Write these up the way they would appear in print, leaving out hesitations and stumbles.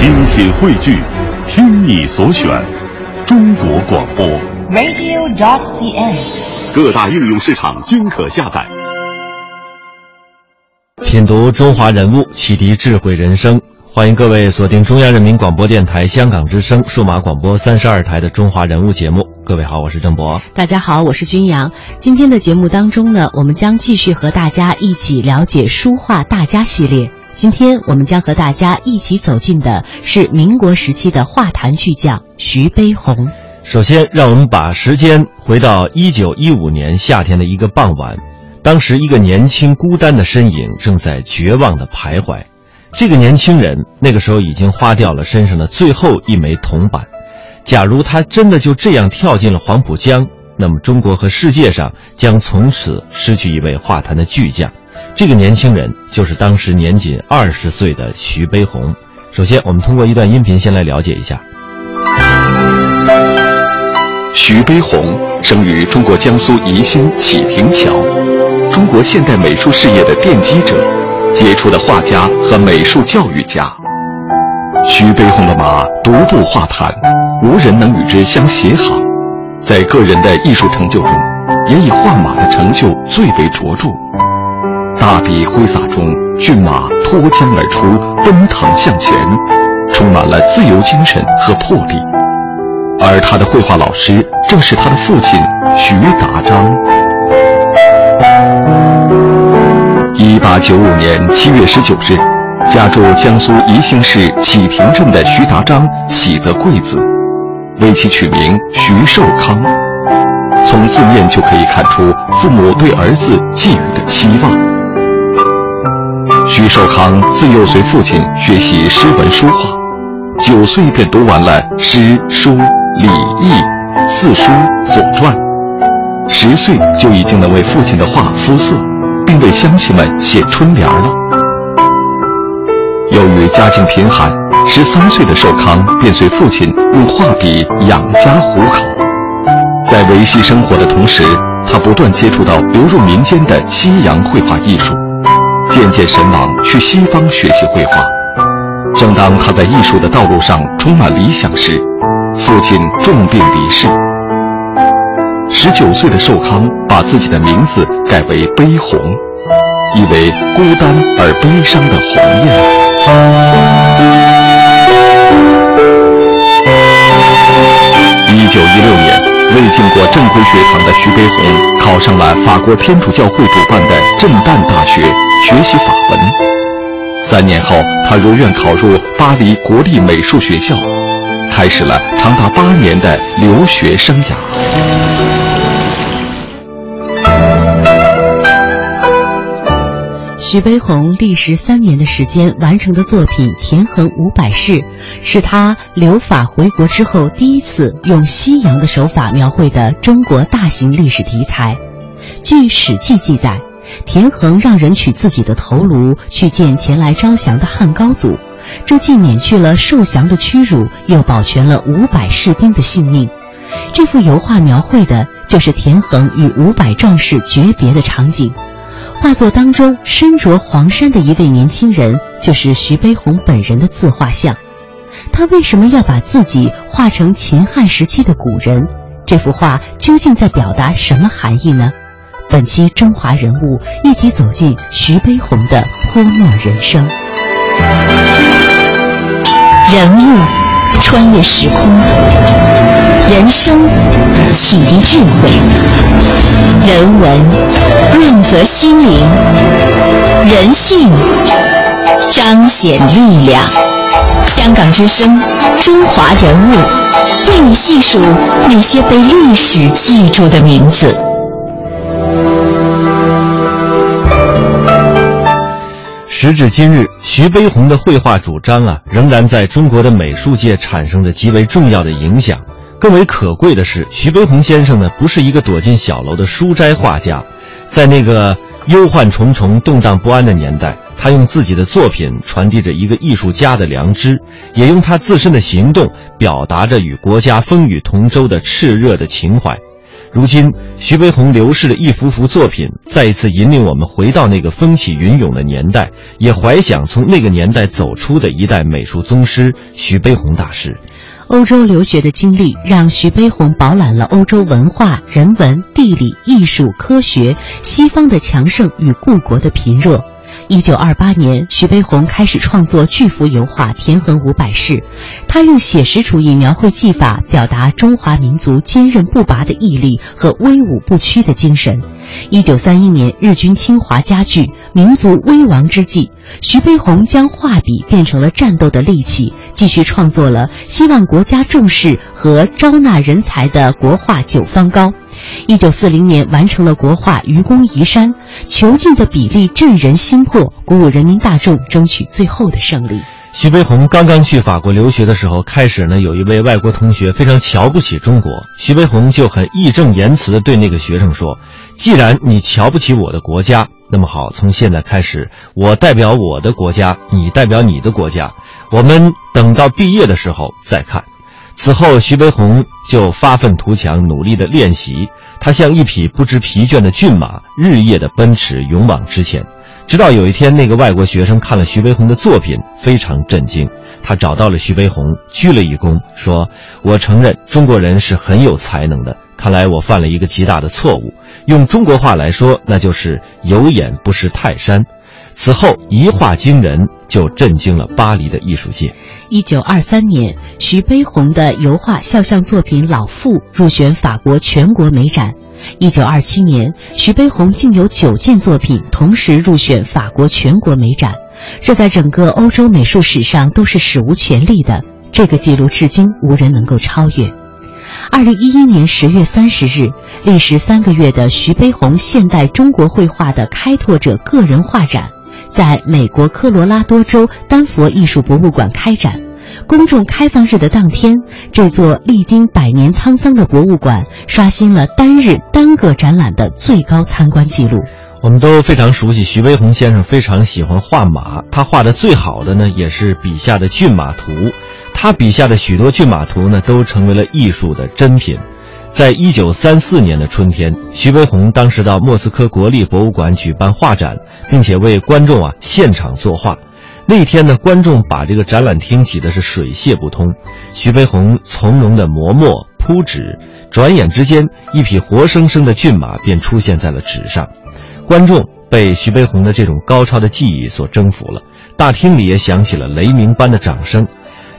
精品汇聚，听你所选，中国广播 radio.cn， 各大应用市场均可下载。品读中华人物，启迪智慧人生。欢迎各位锁定中央人民广播电台香港之声数码广播32台的中华人物节目。各位好，我是郑博。大家好，我是君阳。今天的节目当中呢，我们将继续和大家一起了解书画大家系列。今天我们将和大家一起走进的是民国时期的画坛巨匠徐悲鸿。首先让我们把时间回到1915年夏天的一个傍晚，当时一个年轻孤单的身影正在绝望地徘徊。这个年轻人那个时候已经花掉了身上的最后一枚铜板，假如他真的就这样跳进了黄浦江，那么中国和世界上将从此失去一位画坛的巨匠。这个年轻人就是当时年仅20岁的徐悲鸿。首先我们通过一段音频先来了解一下。徐悲鸿生于中国江苏宜兴启亭桥，中国现代美术事业的奠基者，杰出的画家和美术教育家。徐悲鸿的马独步画坛，无人能与之相协衡。在个人的艺术成就中，也以画马的成就最为卓著。大笔挥洒中，骏马脱缰而出，奔腾向前，充满了自由精神和魄力。而他的绘画老师正是他的父亲徐达章。1895年7月19日，家住江苏宜兴市启亭镇的徐达章喜得贵子，为其取名徐寿康。从字面就可以看出父母对儿子寄予的期望。徐寿康自幼随父亲学习诗文书画，9岁便读完了诗书礼易四书左传，10岁就已经能为父亲的画肤色，并为乡亲们写春联了。由于家境贫寒，13岁的寿康便随父亲用画笔养家糊口。在维系生活的同时，他不断接触到流入民间的西洋绘画艺术，渐渐神往去西方学习绘画。正当他在艺术的道路上充满理想时，父亲重病离世。19岁的寿康把自己的名字改为悲鸿，意为孤单而悲伤的鸿雁。1916年，未经过正规学堂的徐悲鸿考上了法国天主教会主办的震旦大学，学习法文。3年后，他如愿考入巴黎国立美术学校，开始了长达8年的留学生涯。徐悲鸿历时3年的时间完成的作品《田横500事》，是他留法回国之后第一次用西洋的手法描绘的中国大型历史题材。据《史记》记载，田横让人取自己的头颅去见前来招降的汉高祖，这既免去了受降的屈辱，又保全了500士兵的性命。这幅油画描绘的就是田横与500壮士诀别的场景。画作当中身着黄衫的一位年轻人就是徐悲鸿本人的自画像。他为什么要把自己画成秦汉时期的古人？这幅画究竟在表达什么含义呢？本期中华人物，一起走进徐悲鸿的泼墨人生。人物穿越时空，人生启迪智慧，人文润泽心灵，人性彰显力量。香港之声中华人物，为你细数那些被历史记住的名字。时至今日，徐悲鸿的绘画主张仍然在中国的美术界产生着极为重要的影响。更为可贵的是，徐悲鸿先生呢，不是一个躲进小楼的书斋画家。在那个忧患重重、动荡不安的年代，他用自己的作品传递着一个艺术家的良知，也用他自身的行动表达着与国家风雨同舟的炽热的情怀。如今，徐悲鸿流逝的一幅幅作品，再一次引领我们回到那个风起云涌的年代，也怀想从那个年代走出的一代美术宗师徐悲鸿大师。欧洲留学的经历让徐悲鸿饱览了欧洲文化、人文、地理、艺术、科学，西方的强盛与故国的贫弱。1928年，徐悲鸿开始创作巨幅油画《田横五百式》，他用写实主义描绘技法表达中华民族坚韧不拔的毅力和威武不屈的精神。1931年，日军侵华加剧，民族危亡之际，徐悲鸿将画笔变成了战斗的利器，继续创作了希望国家重视和招纳人才的国画《九方高》。1940年完成了国画《愚公移山》，遒劲的比例震人心魄，鼓舞人民大众争取最后的胜利。徐悲鸿刚刚去法国留学的时候，开始呢有一位外国同学非常瞧不起中国，徐悲鸿就很义正言辞地对那个学生说，既然你瞧不起我的国家，那么好，从现在开始，我代表我的国家，你代表你的国家，我们等到毕业的时候再看。此后，徐悲鸿就发愤图强，努力的练习。他像一匹不知疲倦的骏马，日夜的奔驰，勇往直前。直到有一天，那个外国学生看了徐悲鸿的作品，非常震惊。他找到了徐悲鸿，鞠了一躬，说：“我承认中国人是很有才能的，看来我犯了一个极大的错误。用中国话来说，那就是有眼不识泰山。”此后一画惊人，就震惊了巴黎的艺术界。1923年，徐悲鸿的油画肖像作品《老妇》入选法国全国美展。1927年，徐悲鸿竟有9件作品同时入选法国全国美展，这在整个欧洲美术史上都是史无前例的，这个记录至今无人能够超越。2011年10月30日，历时3个月的徐悲鸿现代中国绘画的开拓者个人画展在美国科罗拉多州丹佛艺术博物馆开展。公众开放日的当天，这座历经100年沧桑的博物馆刷新了单日单个展览的最高参观记录。我们都非常熟悉，徐悲鸿先生非常喜欢画马，他画的最好的呢也是笔下的骏马图。他笔下的许多骏马图呢都成为了艺术的珍品。在1934年的春天，徐悲鸿当时到莫斯科国立博物馆举办画展，并且为观众现场作画。那天呢，观众把这个展览厅挤得是水泄不通，徐悲鸿从容的磨墨铺纸，转眼之间一匹活生生的骏马便出现在了纸上。观众被徐悲鸿的这种高超的技艺所征服了，大厅里也响起了雷鸣般的掌声。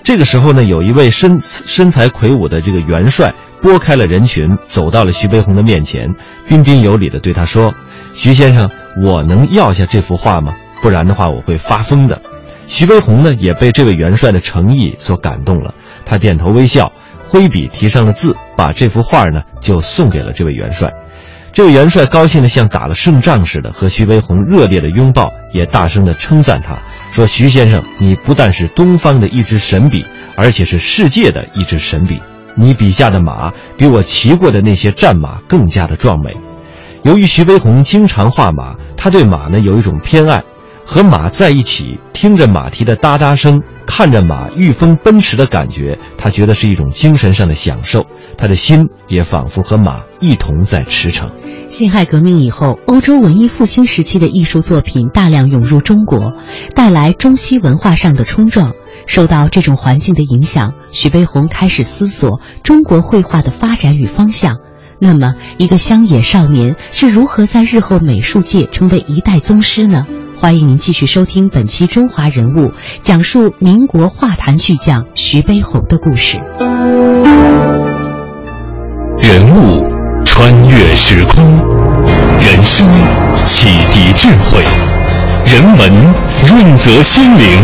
这个时候呢，有一位身材魁梧的这个元帅拨开了人群，走到了徐悲鸿的面前，彬彬有礼地对他说，徐先生，我能要下这幅画吗？不然的话我会发疯的。徐悲鸿呢也被这位元帅的诚意所感动了，他点头微笑，挥笔提上了字，把这幅画呢就送给了这位元帅。这位元帅高兴的像打了胜仗似的，和徐悲鸿热烈的拥抱，也大声的称赞他，说，徐先生，你不但是东方的一支神笔，而且是世界的一支神笔，你笔下的马比我骑过的那些战马更加的壮美。由于徐悲鸿经常画马，他对马呢有一种偏爱，和马在一起，听着马蹄的哒哒声，看着马御风奔驰的感觉，他觉得是一种精神上的享受，他的心也仿佛和马一同在驰骋。辛亥革命以后，欧洲文艺复兴时期的艺术作品大量涌入中国，带来中西文化上的冲撞。受到这种环境的影响，徐悲鸿开始思索中国绘画的发展与方向。那么，一个乡野少年是如何在日后美术界成为一代宗师呢？欢迎您继续收听本期《中华人物》，讲述民国画坛巨匠徐悲鸿的故事。人物穿越时空，人生启迪智慧，人文润泽心灵，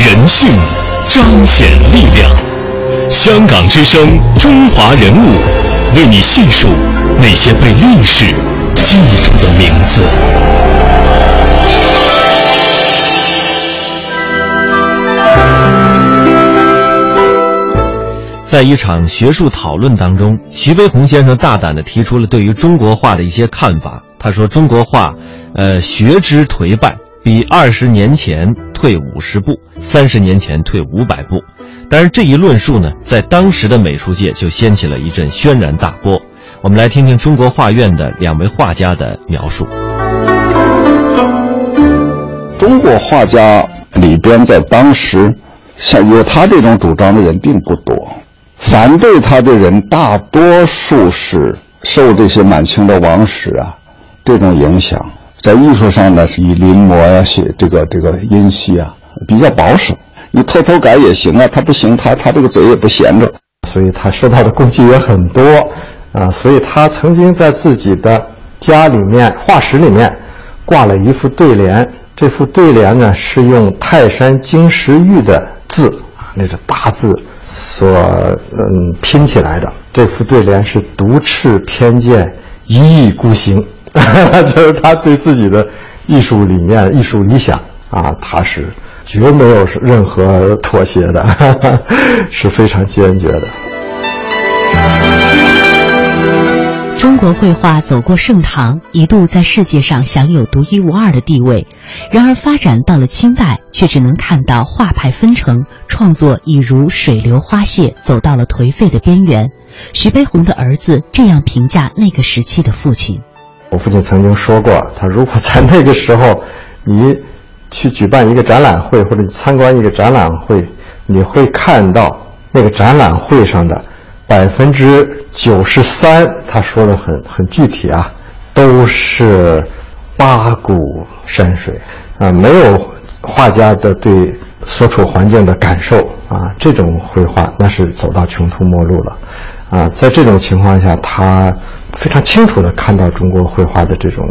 人性彰显力量。香港之声《中华人物》为你细数那些被历史记住的名字。在一场学术讨论当中，徐悲鸿先生大胆地提出了对于中国画的一些看法。他说，中国画学之颓败，比20年前退50步，30年前退500步。但是这一论述呢，在当时的美术界就掀起了一阵轩然大波。我们来听听中国画院的两位画家的描述。中国画家里边在当时像有他这种主张的人并不多，反对他的人大多数是受这些满清的王室啊这种影响，在艺术上呢是以临摹呀、写这个音析啊比较保守，你偷偷改也行啊，他不行他这个嘴也不闲着，所以他受到的攻击也很多啊。所以他曾经在自己的家里面画室里面挂了一副对联，这副对联呢是用泰山金石玉的字那个大字所拼起来的，这副对联是独斥偏见，一意孤行就是他对自己的艺术理念、艺术理想啊，他是绝没有任何妥协的是非常坚决的。中国绘画走过盛唐，一度在世界上享有独一无二的地位，然而发展到了清代，却只能看到画派纷呈，创作已如水流花谢，走到了颓废的边缘。徐悲鸿的儿子这样评价那个时期的父亲。我父亲曾经说过，他如果在那个时候你去举办一个展览会，或者参观一个展览会，你会看到那个展览会上的93%，他说的很具体啊，都是八股山水啊，没有画家的对所处环境的感受啊，这种绘画那是走到穷途末路了啊。在这种情况下，他非常清楚地看到中国绘画的这种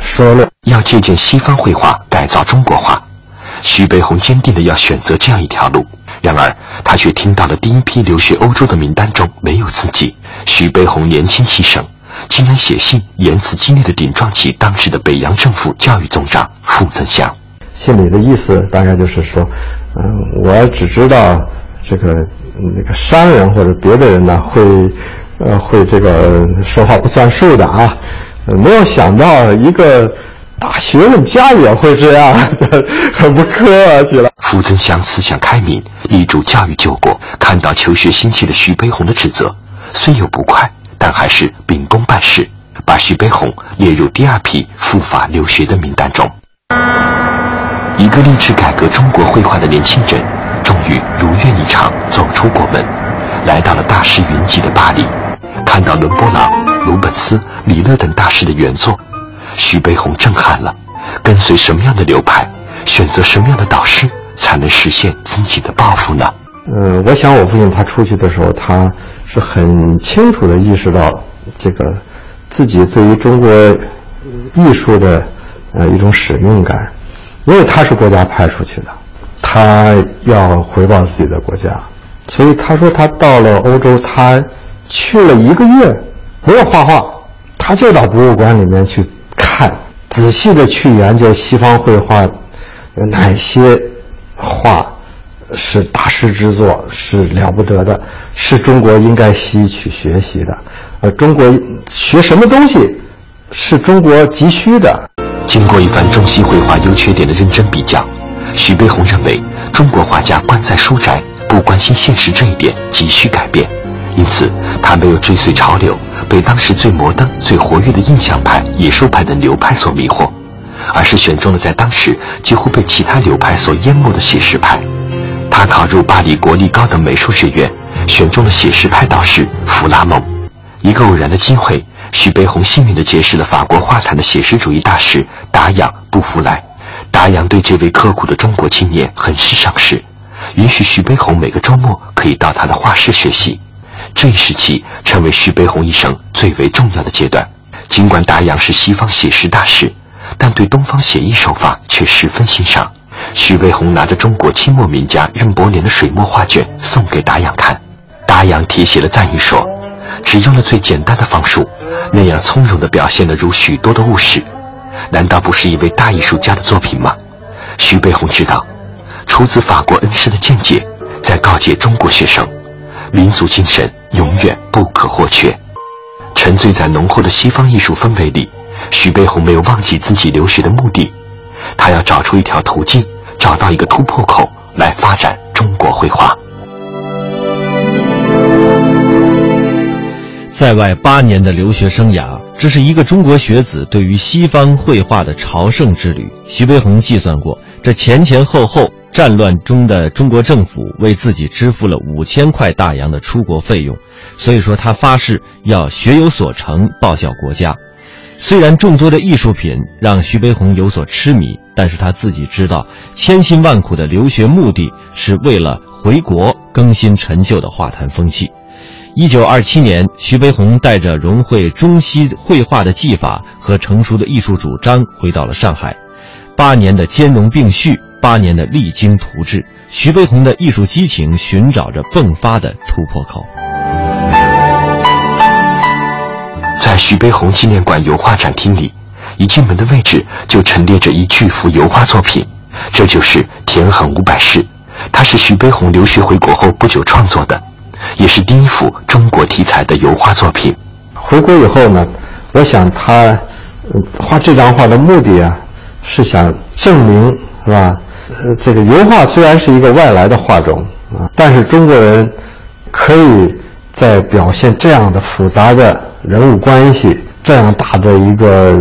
衰落。要借鉴西方绘画改造中国画，徐悲鸿坚定地要选择这样一条路。然而他却听到了第一批留学欧洲的名单中没有自己。徐悲鸿年轻气盛，竟然写信言辞激烈地顶撞起当时的北洋政府教育总长傅增祥。信里的意思大概就是说我只知道这个那个商人或者别的人呢会这个说话不算数的啊，没有想到一个大学问家也会这样，很不客气了。傅增祥思想开明，力主教育救国，看到求学心切的徐悲鸿的指责，虽有不快，但还是秉公办事，把徐悲鸿列入第二批赴法留学的名单中。一个立志改革中国绘画的年轻人，终于如愿以偿走出国门，来到了大师云集的巴黎，看到伦勃朗、鲁本斯、米勒等大师的原作，徐悲鸿震撼了。跟随什么样的流派，选择什么样的导师，才能实现自己的抱负呢？我想我父亲他出去的时候，他是很清楚地意识到这个自己对于中国艺术的一种使命感，因为他是国家派出去的，他要回报自己的国家。所以他说他到了欧洲，他去了1个月，没有画画，他就到博物馆里面去看，仔细的去研究西方绘画有哪些画是大师之作，是了不得的，是中国应该吸取学习的，中国学什么东西是中国急需的。经过一番中西绘画优缺点的认真比较，徐悲鸿认为中国画家关在书宅，不关心现实这一点急需改变，因此他没有追随潮流，被当时最摩登、最活跃的印象派、野兽派等流派所迷惑，而是选中了在当时几乎被其他流派所淹没的写实派。他考入巴黎国立高等美术学院，选中了写实派导师弗拉蒙。一个偶然的机会，徐悲鸿幸运地结识了法国画坛的写实主义大师达养·布弗莱。达养对这位刻苦的中国青年很是赏识，允许徐悲鸿每个周末可以到他的画室学习。这一时期成为徐悲鸿一生最为重要的阶段。尽管达养是西方写实大师，但对东方写意手法却十分欣赏。徐悲鸿拿着中国清末名家任伯年的水墨画卷送给达养看，达养题写了赞誉说，只用了最简单的方术，那样从容地表现了如许多的物事，难道不是一位大艺术家的作品吗？徐悲鸿知道出自法国恩师的见解在告诫中国学生，民族精神永远不可或缺。沉醉在浓厚的西方艺术氛围里，徐悲鸿没有忘记自己留学的目的，他要找出一条途径，找到一个突破口来发展中国绘画。在外8年的留学生涯，这是一个中国学子对于西方绘画的朝圣之旅。徐悲鸿计算过，这前后后战乱中的中国政府为自己支付了5000块大洋的出国费用，所以说他发誓要学有所成，报效国家。虽然众多的艺术品让徐悲鸿有所痴迷，但是他自己知道，千辛万苦的留学目的是为了回国更新陈旧的画坛风气。1927年，徐悲鸿带着融汇中西绘画的技法和成熟的艺术主张回到了上海。8年的兼容并蓄，8年的励精图治，徐悲鸿的艺术激情寻找着迸发的突破口。在徐悲鸿纪念馆油画展厅里，一进门的位置就陈列着一巨幅油画作品，这就是《田横500式》，它是徐悲鸿留学回国后不久创作的，也是第一幅中国题材的油画作品。回国以后呢，我想他画这张画的目的啊，是想证明，是吧？这个油画虽然是一个外来的画种啊，但是中国人可以在表现这样的复杂的人物关系、这样大的一个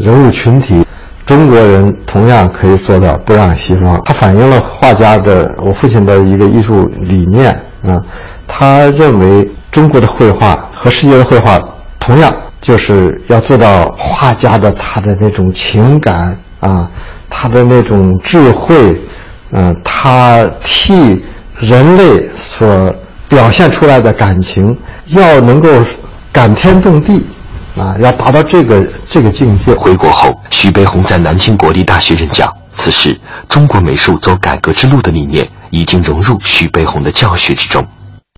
人物群体，中国人同样可以做到不让西方。它反映了画家的，我父亲的一个艺术理念啊。他认为中国的绘画和世界的绘画同样，就是要做到画家的他的那种情感啊，他的那种智慧，他替人类所表现出来的感情要能够感天动地啊，要达到这个境界。回国后，徐悲鸿在南京国立大学任教，此时中国美术走改革之路的理念已经融入徐悲鸿的教学之中。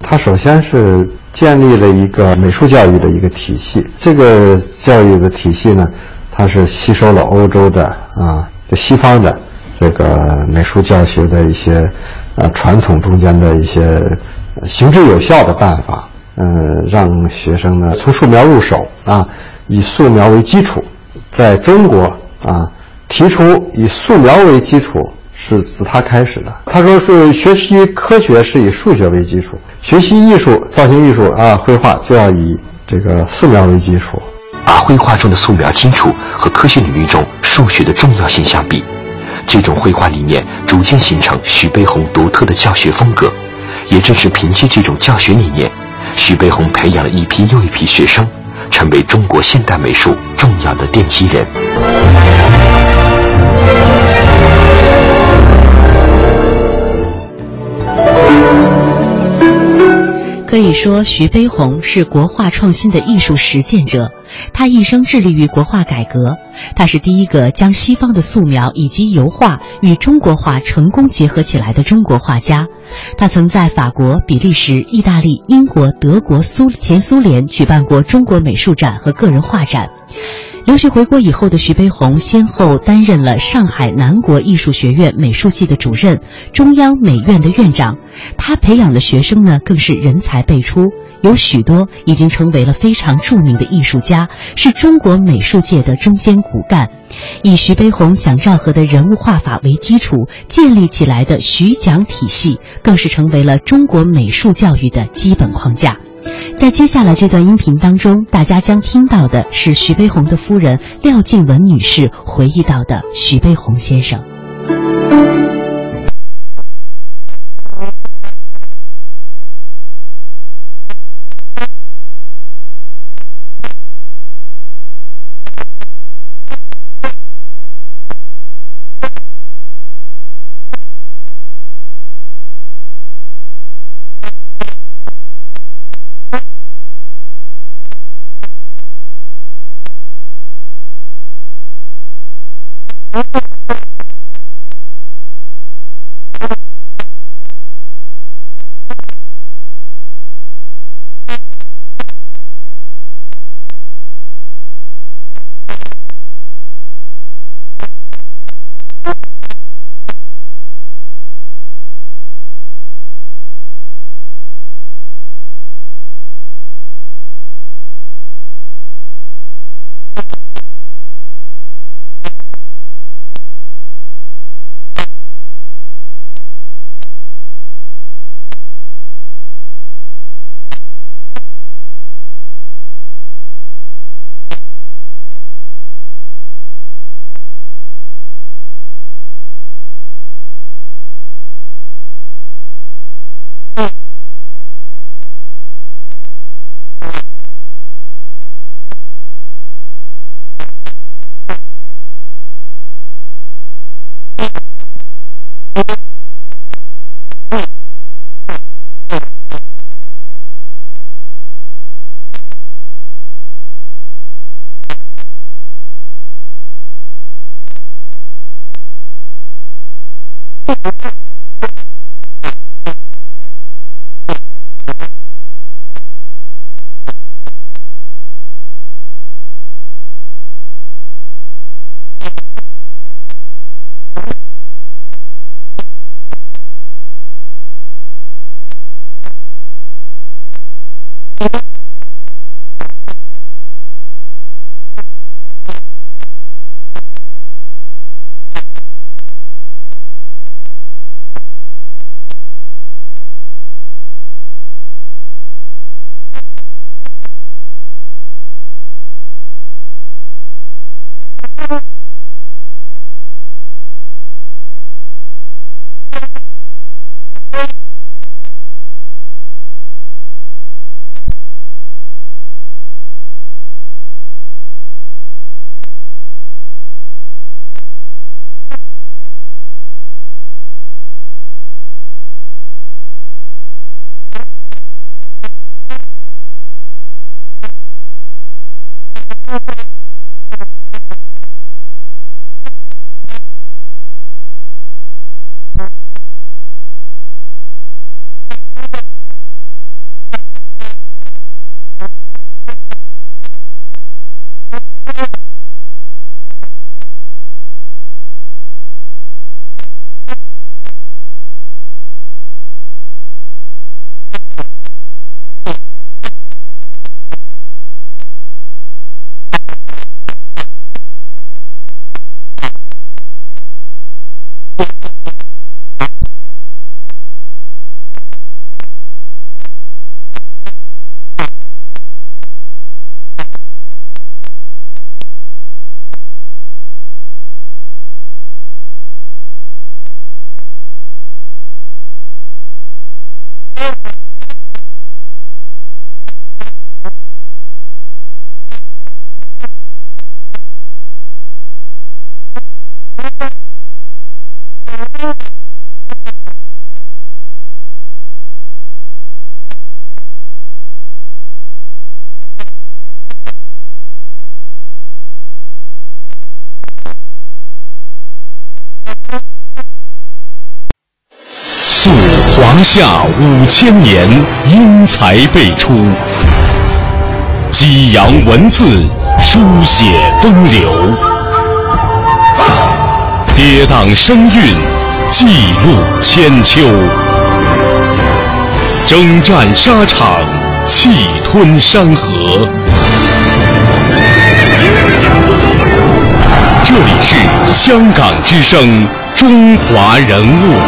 他首先是建立了一个美术教育的一个体系，这个教育的体系呢，它是吸收了欧洲的啊，西方的这个美术教学的一些传统中间的一些行之有效的办法，让学生呢从素描入手啊，以素描为基础。在中国啊，提出以素描为基础是自他开始的。他说是学习科学是以数学为基础，学习艺术、造型艺术啊，绘画就要以这个素描为基础。把绘画中的素描基础和科学领域中数学的重要性相比，这种绘画理念逐渐形成徐悲鸿独特的教学风格。也正是凭借这种教学理念，徐悲鸿培养了一批又一批学生，成为中国现代美术重要的奠基人。可以说，徐悲鸿是国画创新的艺术实践者，他一生致力于国画改革。他是第一个将西方的素描以及油画与中国画成功结合起来的中国画家。他曾在法国、比利时、意大利、英国、德国、前苏联举办过中国美术展和个人画展。留学回国以后的徐悲鸿先后担任了上海南国艺术学院美术系的主任、中央美院的院长。他培养的学生呢，更是人才辈出，有许多已经成为了非常著名的艺术家，是中国美术界的中坚骨干。以徐悲鸿、蒋兆和的人物画法为基础建立起来的徐蒋体系，更是成为了中国美术教育的基本框架。在接下来这段音频当中，大家将听到的是徐悲鸿的夫人廖静文女士回忆到的徐悲鸿先生。溯华夏5000年，英才辈出，激扬文字，书写风流，跌宕声韵，记录千秋，征战沙场，气吞山河。这里是香港之声，中华人物。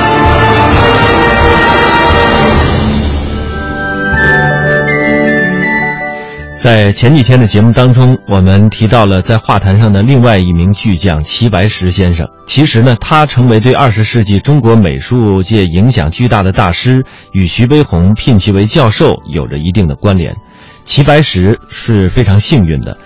在前几天的节目当中，我们提到了在画坛上的另外一名巨匠齐白石先生。其实呢，他成为对20世纪中国美术界影响巨大的大师，与徐悲鸿聘其为教授有着一定的关联。齐白石是非常幸运的，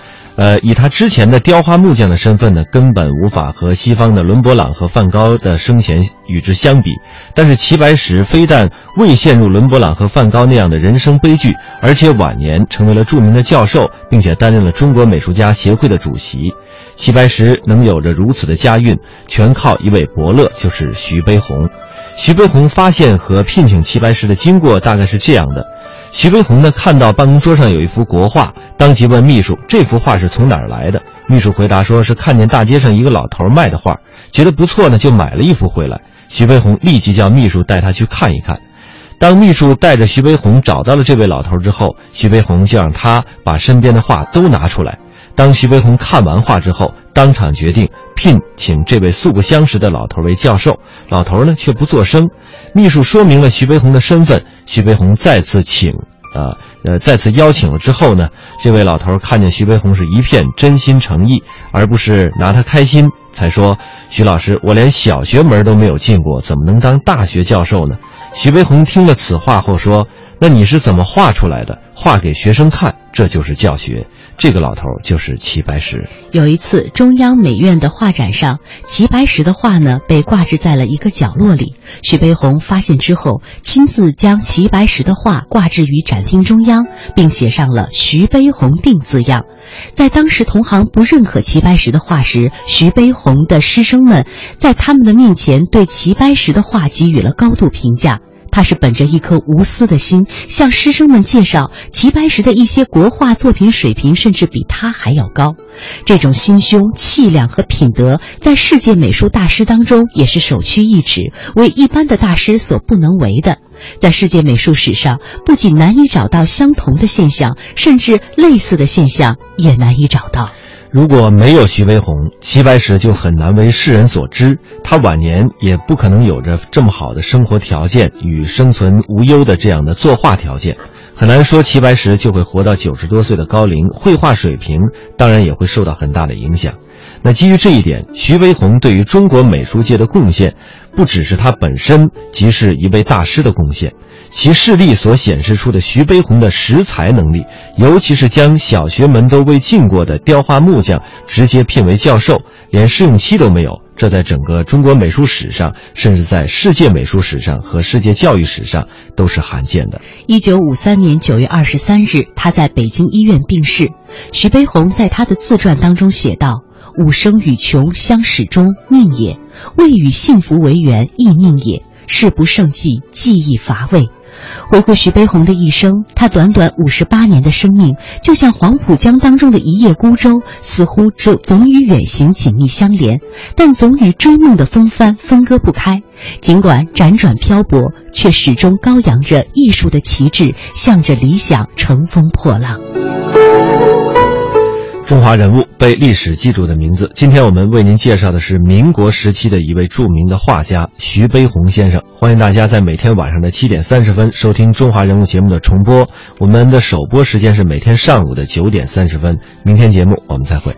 以他之前的雕花木匠的身份呢，根本无法和西方的伦勃朗和梵高的生前与之相比。但是齐白石非但未陷入伦勃朗和梵高那样的人生悲剧，而且晚年成为了著名的教授，并且担任了中国美术家协会的主席。齐白石能有着如此的家运，全靠一位伯乐，就是徐悲鸿。徐悲鸿发现和聘请齐白石的经过大概是这样的。徐悲鸿呢，看到办公桌上有一幅国画，当即问秘书这幅画是从哪儿来的。秘书回答说是看见大街上一个老头卖的画，觉得不错呢，就买了一幅回来。徐悲鸿立即叫秘书带他去看一看。当秘书带着徐悲鸿找到了这位老头之后，徐悲鸿就让他把身边的画都拿出来。当徐悲鸿看完画之后，当场决定聘请这位素不相识的老头为教授。老头呢却不作声。秘书说明了徐悲鸿的身份，徐悲鸿再次邀请了之后呢，这位老头看见徐悲鸿是一片真心诚意，而不是拿他开心，才说：“徐老师，我连小学门都没有进过，怎么能当大学教授呢？”徐悲鸿听了此话后说：“那你是怎么画出来的？画给学生看，这就是教学。这个老头就是齐白石。有一次，中央美院的画展上，齐白石的画呢被挂置在了一个角落里。徐悲鸿发现之后，亲自将齐白石的画挂置于展厅中央，并写上了“徐悲鸿定”字样。在当时同行不认可齐白石的画时，徐悲鸿的师生们在他们的面前对齐白石的画给予了高度评价。他是本着一颗无私的心，向师生们介绍齐白石的一些国画作品水平甚至比他还要高。这种心胸、气量和品德在世界美术大师当中也是首屈一指，为一般的大师所不能为的。在世界美术史上，不仅难以找到相同的现象，甚至类似的现象也难以找到。如果没有徐悲鸿，齐白石就很难为世人所知，他晚年也不可能有着这么好的生活条件与生存无忧的这样的作画条件。很难说齐白石就会活到90多岁的高龄，绘画水平当然也会受到很大的影响。那基于这一点，徐悲鸿对于中国美术界的贡献，不只是他本身即是一位大师的贡献，其事例所显示出的徐悲鸿的识才能力，尤其是将小学门都未进过的雕花木匠直接聘为教授，连试用期都没有，这在整个中国美术史上，甚至在世界美术史上和世界教育史上都是罕见的。1953年9月23日，他在北京医院病逝。徐悲鸿在他的自传当中写道：吾生与穷相始终，命也；未与幸福为缘，亦命也。事不胜计，技亦乏味。回顾徐悲鸿的一生，他短短58年的生命，就像黄浦江当中的一叶孤舟，似乎总与远行紧密相连，但总与追梦的风帆分割不开。尽管辗转漂泊，却始终高扬着艺术的旗帜，向着理想乘风破浪。中华人物，被历史记住的名字。今天我们为您介绍的是民国时期的一位著名的画家徐悲鸿先生。欢迎大家在每天晚上的7点30分收听中华人物节目的重播，我们的首播时间是每天上午的9点30分。明天节目我们再会。